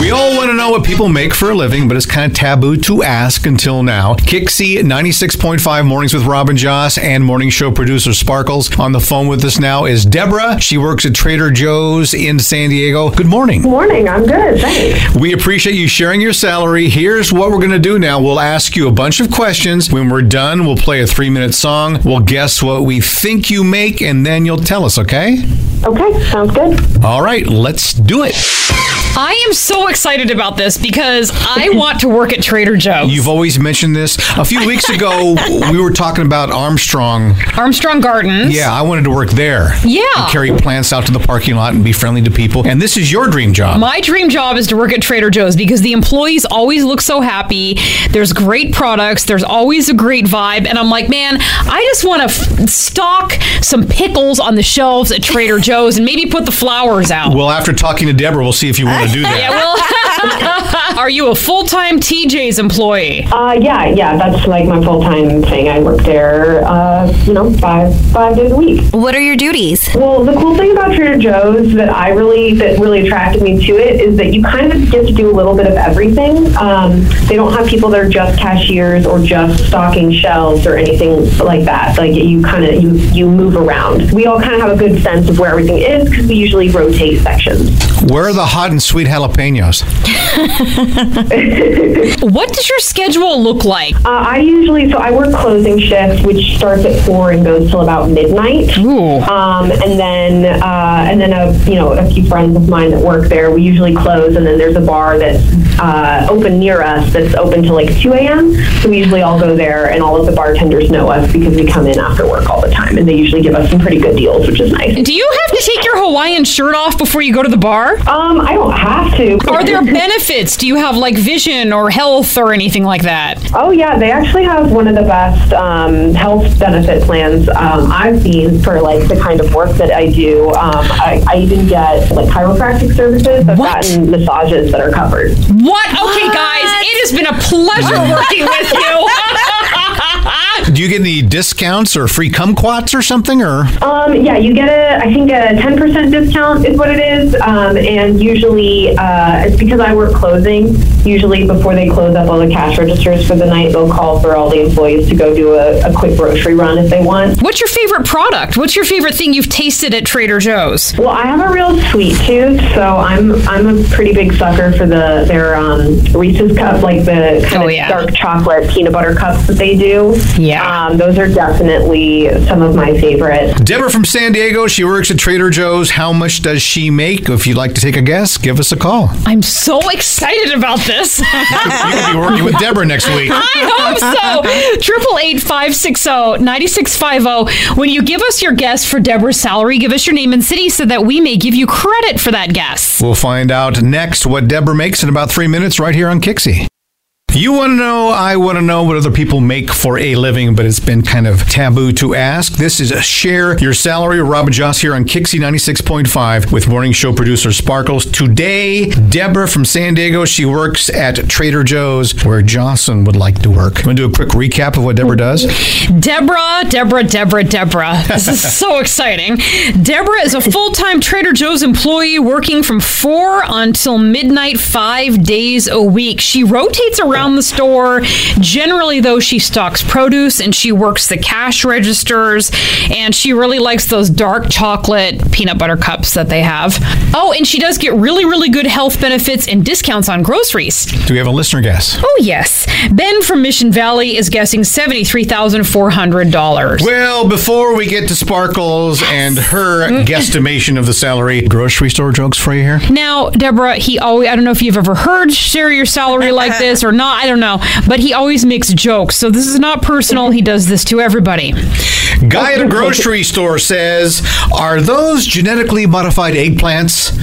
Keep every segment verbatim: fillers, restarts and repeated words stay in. We all want to know what people make for a living, but it's kind of taboo to ask until now. Kixie, ninety-six point five Mornings with Rob and Joss, and morning show producer Sparkles. On the phone with us now is Deborah. She works at Trader Joe's in San Diego. Good morning. Good morning. I'm good. Thanks. We appreciate you sharing your salary. Here's what we're going to do now. We'll ask you a bunch of questions. When we're done, we'll play a three-minute song. We'll guess what we think you make, and then you'll tell us, okay? Okay. Sounds good. All right. Let's do it. I am so excited about this because I want to work at Trader Joe's. You've always mentioned this. A few weeks ago, we were talking about Armstrong. Armstrong Gardens. Yeah, I wanted to work there. Yeah. And carry plants out to the parking lot and be friendly to people. And this is your dream job. My dream job is to work at Trader Joe's because the employees always look so happy. There's great products. There's always a great vibe. And I'm like, man, I just want to f- stock some pickles on the shelves at Trader Joe's and maybe put the flowers out. Well, after talking to Deborah, we'll see if you want to do that. Yeah, well, are you a full-time T J's employee? Uh, yeah, yeah, that's like my full-time thing. I work there, uh, you know, five five days a week. What are your duties? Well, the cool thing about Trader Joe's that I really that really attracted me to it is that you kind of get to do a little bit of everything. Um, they don't have people that are just cashiers or just stocking shelves or anything like that. Like you kind of you you move around. We all kind of have a good sense of where everything is because we usually rotate sections. Where are the hot and sweet jalapenos? What does your schedule look like? Uh, I usually, so I work closing shift, which starts at four and goes till about midnight. Ooh. Um, and then, uh, and then a you know a few friends of mine that work there. We usually close, and then there's a bar that's uh, open near us that's open till like two a.m. So we usually all go there, and all of the bartenders know us because we come in after work all the time, and they usually give us some pretty good deals, which is nice. Do you have to take your Hawaiian shirt off before you go to the bar? Um, I don't have to. Are there benefits? Do you have like vision or health or anything like that? Oh yeah, they actually have one of the best um, health benefit plans um, I've seen for like the kind of work that I do. Um, I, I even get like chiropractic services. I've what? gotten massages that are covered. What? Okay, what? Guys, it has been a pleasure working with you. Do you get any discounts or free kumquats or something? Or um, yeah, you get a I think a ten percent discount is what it is, um, and usually. Uh, it's because I work closing. Usually before they close up all the cash registers for the night, they'll call for all the employees to go do a, a quick grocery run if they want. What's your favorite product? What's your favorite thing you've tasted at Trader Joe's? Well, I have a real sweet tooth, so I'm I'm a pretty big sucker for the their um, Reese's cup, like the kind oh, of yeah. dark chocolate peanut butter cups that they do. Yeah, um, those are definitely some of my favorites. Deborah from San Diego. She works at Trader Joe's. How much does she make? If you'd like to take a guess, give us a call. I'm so excited about this. You're going to be working with Deborah next week. I hope so. eight eight eight, five six zero, nine six five zero. When you give us your guess for Deborah's salary, give us your name and city so that we may give you credit for that guess. We'll find out next what Deborah makes in about three minutes right here on Kixie. You want to know, I want to know what other people make for a living, but it's been kind of taboo to ask. This is Share Your Salary. Rob and Joss here on Kixie ninety-six point five with morning show producer Sparkles. Today, Deborah from San Diego, she works at Trader Joe's where Jocelyn would like to work. I'm going to do a quick recap of what Deborah does. Deborah, Deborah, Deborah, Deborah. This is so exciting. Deborah is a full-time Trader Joe's employee working from four until midnight, five days a week. She rotates around around the store. Generally, though, she stocks produce and she works the cash registers, and she really likes those dark chocolate peanut butter cups that they have. Oh, and she does get really, really good health benefits and discounts on groceries. Do we have a listener guess? Oh, yes. Ben from Mission Valley is guessing seventy-three thousand four hundred dollars. Well, before we get to Sparkles yes. and her mm-hmm. guesstimation of the salary, grocery store jokes for you here? Now, Deborah, he always, I don't know if you've ever heard Share Your Salary like this or not, I don't know, but he always makes jokes. So this is not personal. He does this to everybody. Guy at a grocery store says, "Are those genetically modified eggplants?"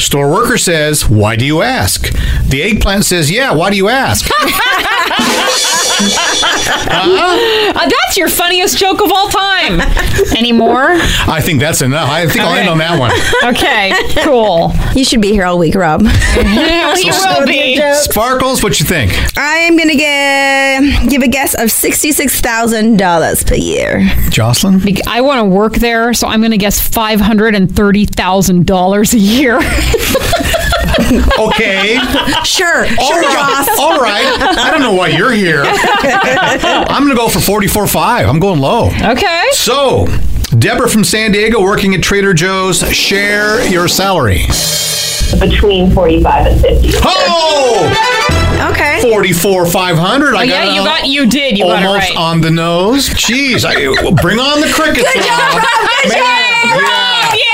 Store worker says, "Why do you ask?" The eggplant says, "Yeah, why do you ask?" uh-huh. uh, that's your funniest joke of all time. Any more? I think that's enough. I think all I'll right. end on that one. Okay, cool. You should be here all week, Rob. Yeah, we so will be. Sparkles, what you think? I'm going to get, give a guess of sixty-six thousand dollars per year. Jocelyn? I want to work there, so I'm going to guess five hundred thirty thousand dollars a year. Okay. Sure. All sure, right. Joss. All right. I don't know why you're here. I'm going to go for forty-four five. I'm going low. Okay. So, Deborah from San Diego working at Trader Joe's. Share your salary. Between forty-five and fifty. Oh! Okay. Forty-four five hundred. I oh, yeah, got you a, got you did you almost got it right. on the nose. Jeez, I, bring on the crickets. Good job, Rob. Good Man. job, Rob. Yeah.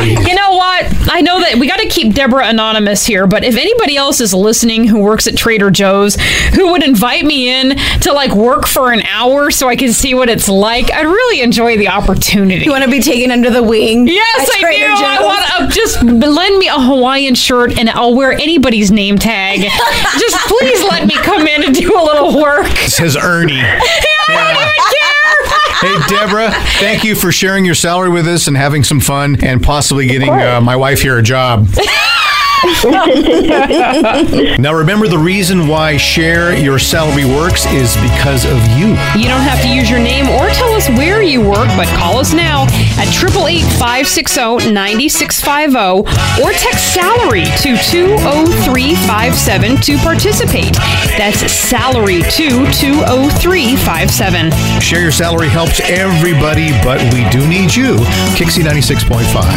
You know what? I know that we got to keep Deborah anonymous here, but if anybody else is listening who works at Trader Joe's who would invite me in to like work for an hour so I can see what it's like, I'd really enjoy the opportunity. You want to be taken under the wing? Yes, I do. Joe's. I want to just lend me a Hawaiian shirt and I'll wear anybody's name tag. Just please let me come in and do a little work. It says Ernie. Yeah, I don't care. Hey, Deborah, thank you for sharing your salary with us and having some fun and possibly getting uh, my wife here a job. Now, remember, the reason why Share Your Salary works is because of you. You don't have to use your name or tell us where you work, but call us now at eight eight eight, five six zero, nine six five zero or text SALARY to two oh three five seven to participate. That's SALARY to two oh three five seven. Share Your Salary helps everybody, but we do need you. Kixie ninety-six point five.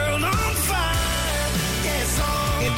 on fire. Yes, oh. And